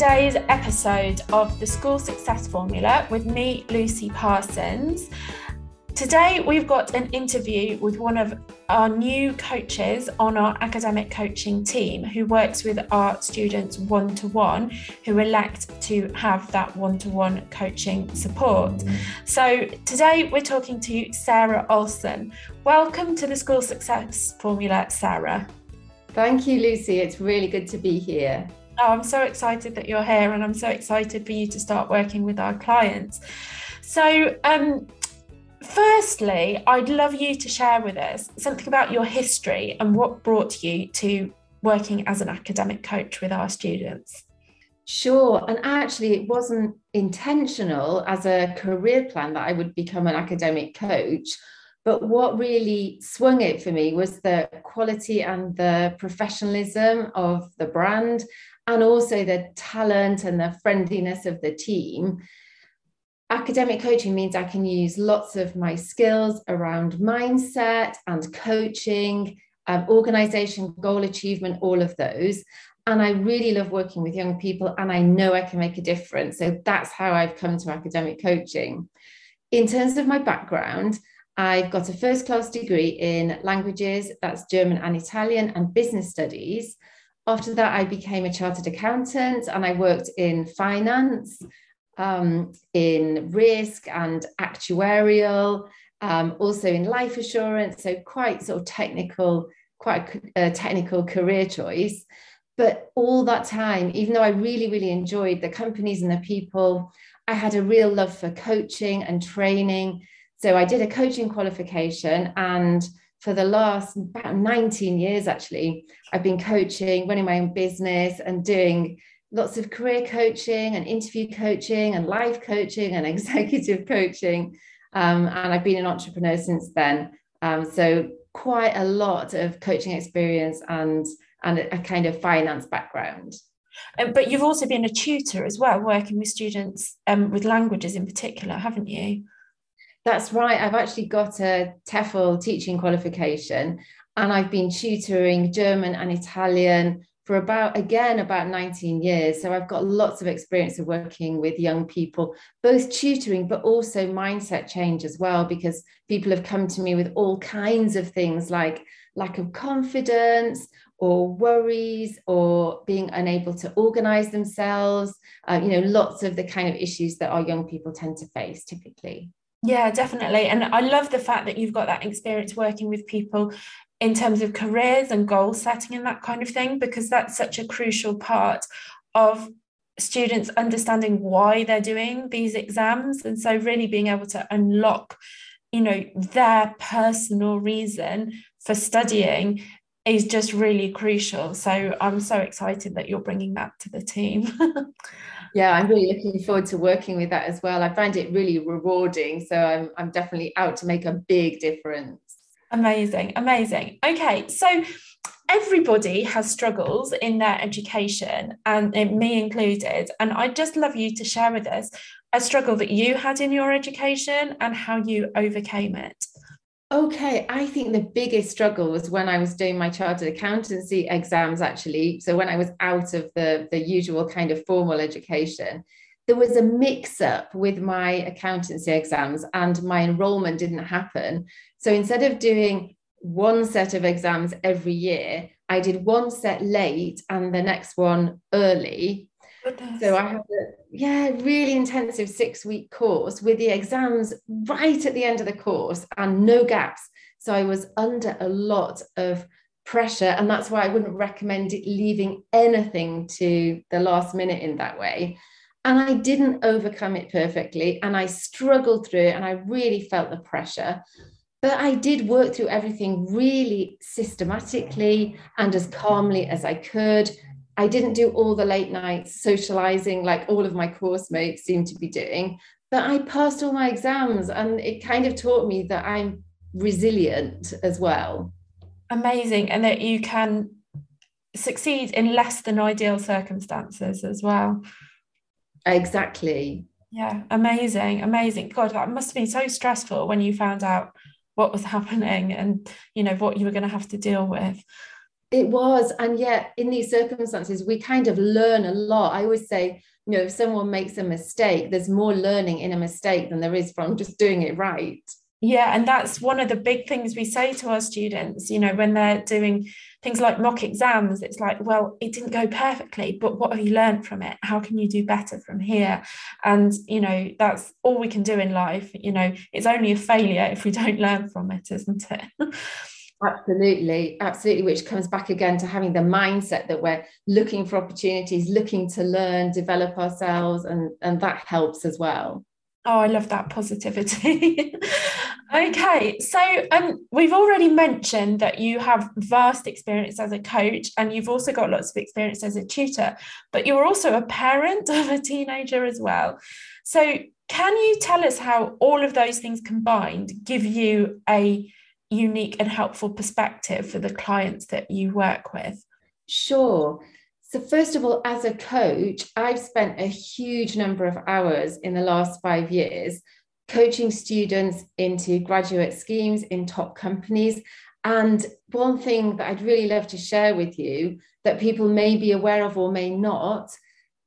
today's episode of the School Success Formula with me, Lucy Parsons. Today we've got an interview with one of our new coaches on our academic coaching team who works with our students one-to-one who elect to have that one-to-one coaching support. So today we're talking to Sarah Olsen. Welcome to the School Success Formula, Sarah. Thank you, Lucy. It's really good to be here. Oh, I'm so excited that you're here, and I'm so excited for you to start working with our clients. So, firstly, I'd love you to share with us something about your history and what brought you to working as an academic coach with our students. Sure. And actually, it wasn't intentional as a career plan that I would become an academic coach. But what really swung it for me was the quality and the professionalism of the brand, and also the talent and the friendliness of the team. Academic coaching means I can use lots of my skills around mindset and coaching, organization, goal achievement, all of those. And I really love working with young people, and I know I can make a difference. So that's how I've come to academic coaching. In terms of my background, I've got a first class degree in languages, that's German and Italian, and business studies. After that, I became a chartered accountant, and I worked in finance, in risk and actuarial, also in life assurance. So quite sort of technical, quite a technical career choice. But all that time, even though I really enjoyed the companies and the people, I had a real love for coaching and training. So I did a coaching qualification, and for the last about 19 years, actually, I've been coaching, running my own business and doing lots of career coaching and interview coaching and life coaching and executive coaching. And I've been an entrepreneur since then. So quite a lot of coaching experience and a kind of finance background. But you've also been a tutor as well, working with students with languages in particular, haven't you? That's right. I've actually got a TEFL teaching qualification, and I've been tutoring German and Italian for about 19 years. So I've got lots of experience of working with young people, both tutoring, but also mindset change as well, because people have come to me with all kinds of things like lack of confidence or worries or being unable to organize themselves, lots of the kind of issues that our young people tend to face typically. Yeah, definitely. And I love the fact that you've got that experience working with people in terms of careers and goal setting and that kind of thing, because that's such a crucial part of students understanding why they're doing these exams. And so really being able to unlock, their personal reason for studying is just really crucial. So I'm so excited that you're bringing that to the team. Yeah, I'm really looking forward to working with that as well. I find it really rewarding. So I'm definitely out to make a big difference. Amazing. Okay, so everybody has struggles in their education, and me included. And I'd just love you to share with us a struggle that you had in your education and how you overcame it. Okay, I think the biggest struggle was when I was doing my chartered accountancy exams, actually. So when I was out of the usual kind of formal education, there was a mix-up with my accountancy exams, and my enrolment didn't happen. So instead of doing one set of exams every year, I did one set late and the next one early. So I had a really intensive 6-week course with the exams right at the end of the course and no gaps. So I was under a lot of pressure, and that's why I wouldn't recommend leaving anything to the last minute in that way. And I didn't overcome it perfectly, and I struggled through it, and I really felt the pressure. But I did work through everything really systematically and as calmly as I could. I didn't do all the late nights socializing like all of my course mates seemed to be doing, but I passed all my exams, and it kind of taught me that I'm resilient as well. Amazing. And that you can succeed in less than ideal circumstances as well. Exactly. Yeah. Amazing. God, that must have been so stressful when you found out what was happening and, what you were going to have to deal with. It was. And yet in these circumstances, we kind of learn a lot. I always say, you know, if someone makes a mistake, there's more learning in a mistake than there is from just doing it right. Yeah. And that's one of the big things we say to our students, you know, when they're doing things like mock exams, it's like, well, it didn't go perfectly, but what have you learned from it? How can you do better from here? And, you know, that's all we can do in life. You know, it's only a failure if we don't learn from it, isn't it? Absolutely. Absolutely. Which comes back again to having the mindset that we're looking for opportunities, looking to learn, develop ourselves. And that helps as well. Oh, I love that positivity. Okay. So we've already mentioned that you have vast experience as a coach, and you've also got lots of experience as a tutor, but you're also a parent of a teenager as well. So can you tell us how all of those things combined give you a unique and helpful perspective for the clients that you work with? Sure. So first of all, as a coach, I've spent a huge number of hours in the last 5 years coaching students into graduate schemes in top companies. And one thing that I'd really love to share with you that people may be aware of or may not,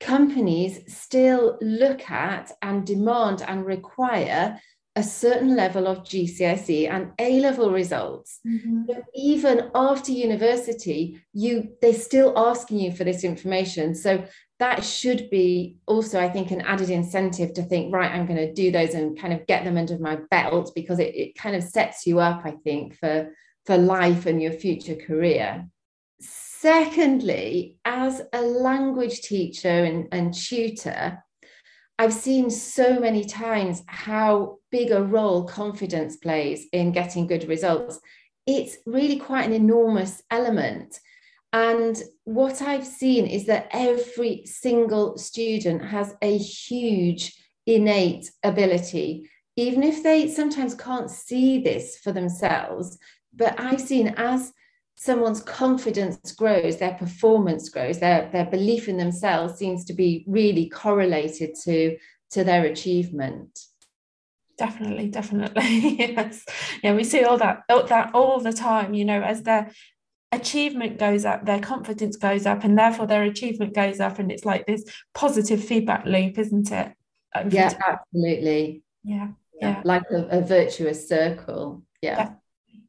companies still look at and demand and require a certain level of GCSE and A-level results. Mm-hmm. But even after university, they're still asking you for this information. So that should be also, I think, an added incentive to think, right, I'm going to do those and kind of get them under my belt, because it kind of sets you up, I think, for life and your future career. Secondly, as a language teacher and tutor, I've seen so many times how big a role confidence plays in getting good results. It's really quite an enormous element. And what I've seen is that every single student has a huge innate ability, even if they sometimes can't see this for themselves. But I've seen as someone's confidence grows, their performance grows, their belief in themselves seems to be really correlated to their achievement. Definitely. Yes. Yeah, we see all that all the time, you know, as their achievement goes up, their confidence goes up, and therefore their achievement goes up. And it's like this positive feedback loop, isn't it? Yeah, absolutely. Yeah. Like a virtuous circle. Yeah.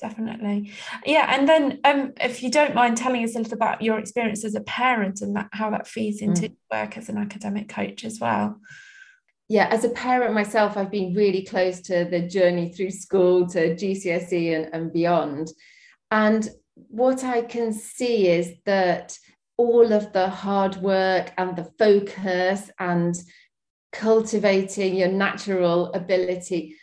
Definitely. Yeah. And then if you don't mind telling us a little about your experience as a parent and how that feeds into work as an academic coach as well. Yeah. As a parent myself, I've been really close to the journey through school to GCSE and beyond. And what I can see is that all of the hard work and the focus and cultivating your natural ability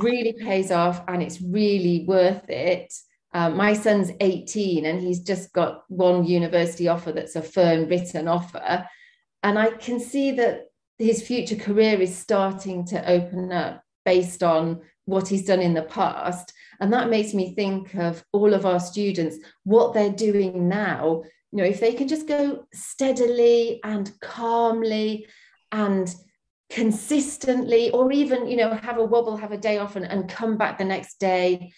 really pays off, and it's really worth it. My son's 18 and he's just got one university offer that's a firm written offer, and I can see that his future career is starting to open up based on what he's done in the past. And that makes me think of all of our students, what they're doing now. You know, if they can just go steadily and calmly and consistently, or even, you know, have a wobble, have a day off and come back the next day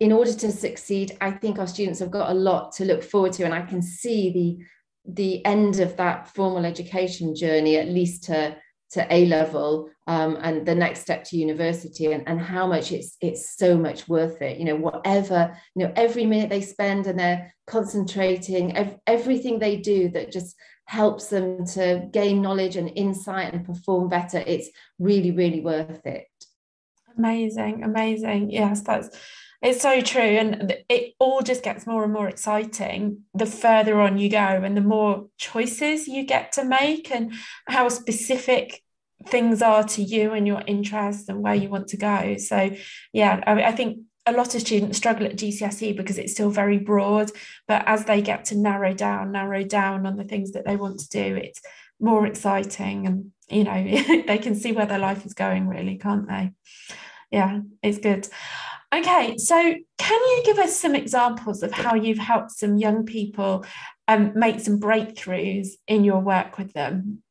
in order to succeed, I think our students have got a lot to look forward to. And I can see the end of that formal education journey, at least to A-level, and the next step to university, and how much it's so much worth it. You know, whatever, you know, every minute they spend and they're concentrating, everything they do that just helps them to gain knowledge and insight and perform better, it's really, really worth it. Amazing. Yes, it's so true. And it all just gets more and more exciting the further on you go, and the more choices you get to make, and how specific things are to you and your interests and where you want to go. So yeah, I think a lot of students struggle at GCSE because it's still very broad, but as they get to narrow down on the things that they want to do, it's more exciting, and, you know, they can see where their life is going, really, can't they? Yeah, it's good. Okay, so can you give us some examples of how you've helped some young people make some breakthroughs in your work with them?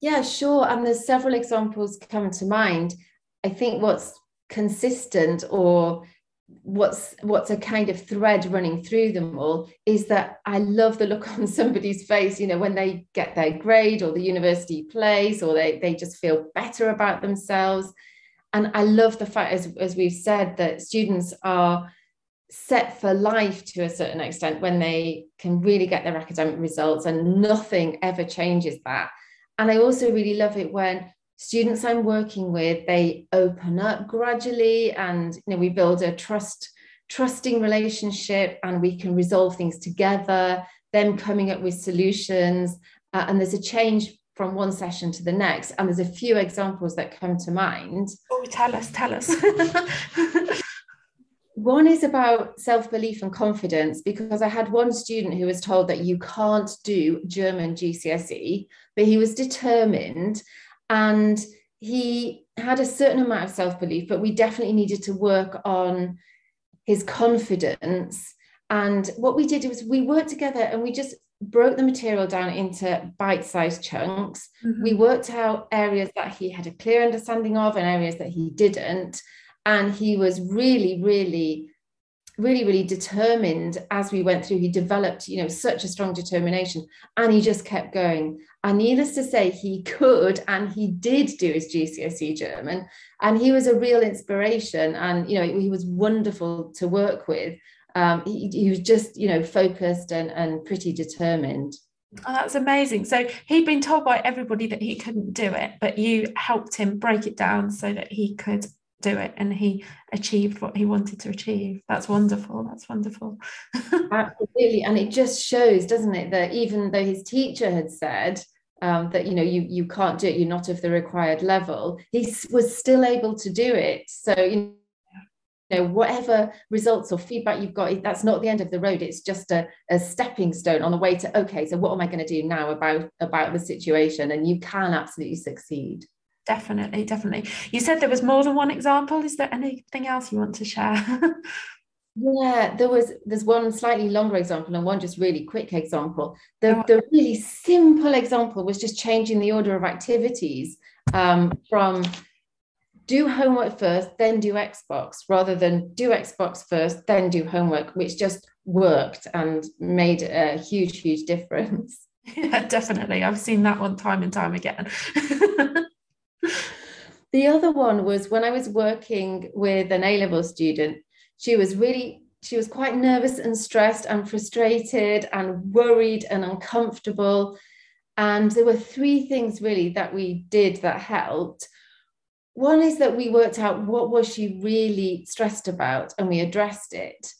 Yeah, sure. And there's several examples come to mind. I think what's consistent or what's a kind of thread running through them all is that I love the look on somebody's face, you know, when they get their grade or the university place, or they just feel better about themselves. And I love the fact, as we've said, that students are set for life to a certain extent when they can really get their academic results, and nothing ever changes that. And I also really love it when students I'm working with, they open up gradually, and you know, we build a trusting relationship, and we can resolve things together, them coming up with solutions, and there's a change from one session to the next. And there's a few examples that come to mind. Oh, tell us. One is about self-belief and confidence, because I had one student who was told that you can't do German GCSE, but he was determined. And he had a certain amount of self-belief, but we definitely needed to work on his confidence. And what we did was we worked together and we just broke the material down into bite-sized chunks. Mm-hmm. We worked out areas that he had a clear understanding of and areas that he didn't. And he was really determined as we went through. He developed, you know, such a strong determination, and he just kept going. And needless to say, he could and he did do his GCSE German, and he was a real inspiration. And, you know, he was wonderful to work with. He was just, you know, focused and pretty determined. Oh, that's amazing. So he'd been told by everybody that he couldn't do it, but you helped him break it down so that he could do it, and he achieved what he wanted to achieve. That's wonderful Absolutely. And it just shows, doesn't it, that even though his teacher had said that, you know, you can't do it, you're not of the required level, he was still able to do it. So, you know, whatever results or feedback you've got, that's not the end of the road. It's just a stepping stone on the way to, okay, so what am I going to do now about the situation? And you can absolutely succeed. Definitely. You said there was more than one example. Is there anything else you want to share? Yeah, there's one slightly longer example and one just really quick example. The really simple example was just changing the order of activities from do homework first, then do Xbox, rather than do Xbox first, then do homework, which just worked and made a huge, huge difference. Yeah, definitely. I've seen that one time and time again. The other one was when I was working with an A-level student. She was quite nervous and stressed and frustrated and worried and uncomfortable. And there were three things really that we did that helped. One is that we worked out what was she really stressed about, and we addressed it.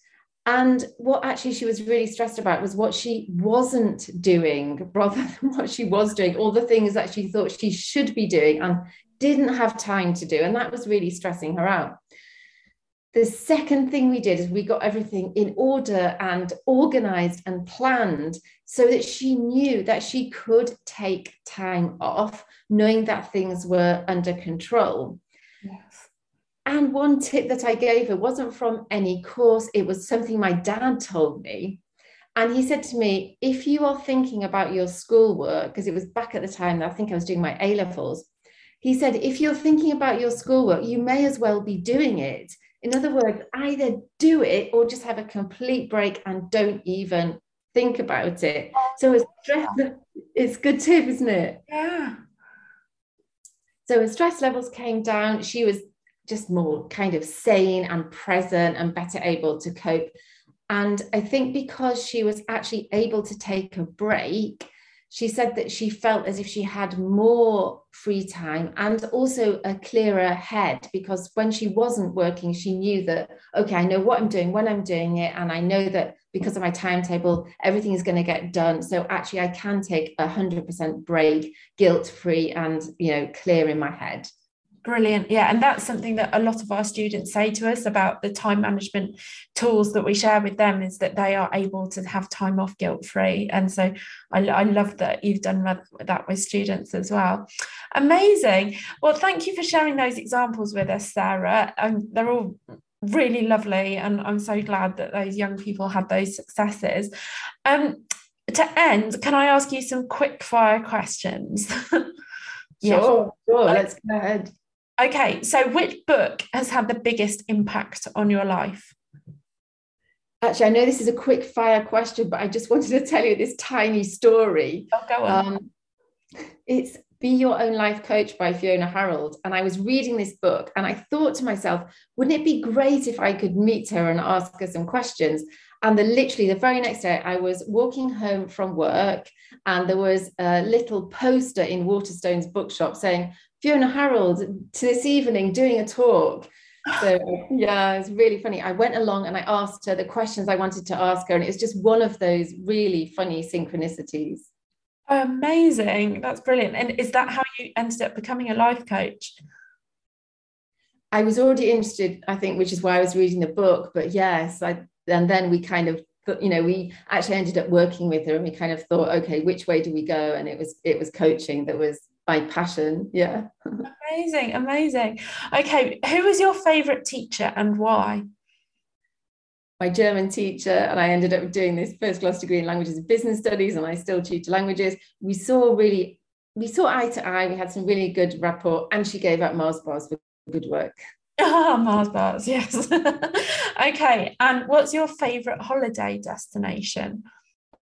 And what actually she was really stressed about was what she wasn't doing rather than what she was doing, all the things that she thought she should be doing and didn't have time to do. And that was really stressing her out. The second thing we did is we got everything in order and organized and planned so that she knew that she could take time off, knowing that things were under control. Yes. And one tip that I gave her wasn't from any course. It was something my dad told me. And he said to me, if you are thinking about your schoolwork, because it was back at the time that I think I was doing my A-levels, he said, if you're thinking about your schoolwork, you may as well be doing it. In other words, either do it or just have a complete break and don't even think about it. So it's good tip, isn't it? Yeah. So as stress levels came down, she was just more kind of sane and present and better able to cope. And I think because she was actually able to take a break, she said that she felt as if she had more free time and also a clearer head, because when she wasn't working, she knew that, okay, I know what I'm doing, when I'm doing it, and I know that because of my timetable, everything is going to get done. So actually I can take 100% break, guilt-free and, you know, clear in my head. Brilliant. Yeah. And that's something that a lot of our students say to us about the time management tools that we share with them, is that they are able to have time off guilt-free. And so I love that you've done that with students as well. Amazing. Well, thank you for sharing those examples with us, Sarah. They're all really lovely. And I'm so glad that those young people had those successes. To end, can I ask you some quick fire questions? Yeah. Sure. Let's go ahead. Okay, so which book has had the biggest impact on your life? Actually, I know this is a quick fire question, but I just wanted to tell you this tiny story. Oh, go on. It's Be Your Own Life Coach by Fiona Harold. And I was reading this book and I thought to myself, wouldn't it be great if I could meet her and ask her some questions? And literally the very next day I was walking home from work and there was a little poster in Waterstone's bookshop saying, Fiona Harold, to this evening, doing a talk. So yeah, it's really funny. I went along and I asked her the questions I wanted to ask her. And it was just one of those really funny synchronicities. Amazing. That's brilliant. And is that how you ended up becoming a life coach? I was already interested, I think, which is why I was reading the book. But yes, and then we kind of, you know, we actually ended up working with her and we kind of thought, okay, which way do we go? And it was coaching that was my passion. Yeah. Amazing. Amazing. Okay. Who was your favorite teacher and why? My German teacher, and I ended up doing this first class degree in languages and business studies, and I still tutor languages. We saw eye to eye. We had some really good rapport, and she gave out Mars bars for good work. Ah, oh, Mars bars, yes. Okay, and what's your favourite holiday destination?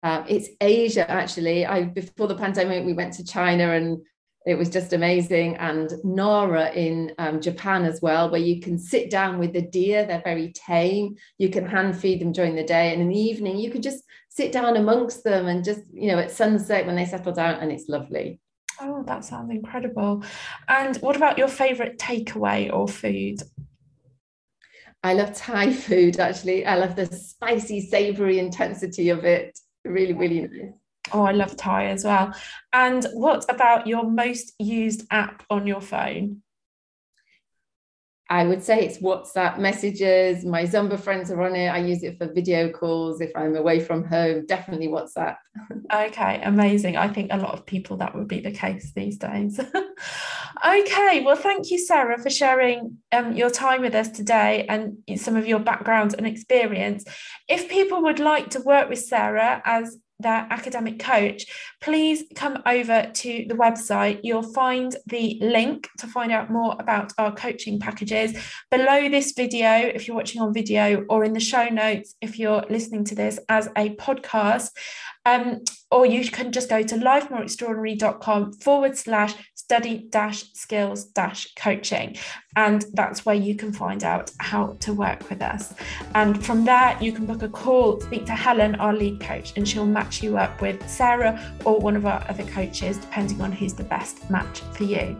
It's Asia, actually. Before the pandemic, we went to China, and it was just amazing. And Nara in Japan as well, where you can sit down with the deer. They're very tame. You can hand feed them during the day. And in the evening, you can just sit down amongst them and just, you know, at sunset when they settle down, and it's lovely. Oh, that sounds incredible. And what about your favourite takeaway or food? I love Thai food, actually. I love the spicy, savoury intensity of it. Really, really nice. Oh, I love Thai as well. And what about your most used app on your phone? I would say it's WhatsApp messages. My Zumba friends are on it. I use it for video calls if I'm away from home. Definitely WhatsApp. Okay, amazing. I think a lot of people that would be the case these days. Okay, well, thank you, Sarah, for sharing your time with us today and some of your background and experience. If people would like to work with Sarah as their academic coach, please come over to the website. You'll find the link to find out more about our coaching packages below this video if you're watching on video, or in the show notes if you're listening to this as a podcast, or you can just go to lifemoreextraordinary.com/study-skills-coaching, and that's where you can find out how to work with us. And from there you can book a call, speak to Helen, our lead coach, and she'll match you up with Sarah or one of our other coaches, depending on who's the best match for you.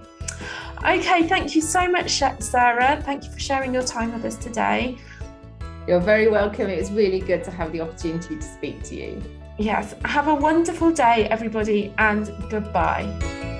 Okay, thank you so much, Sarah. Thank you for sharing your time with us today. You're very welcome. It was really good to have the opportunity to speak to you. Yes, have a wonderful day, everybody, and goodbye.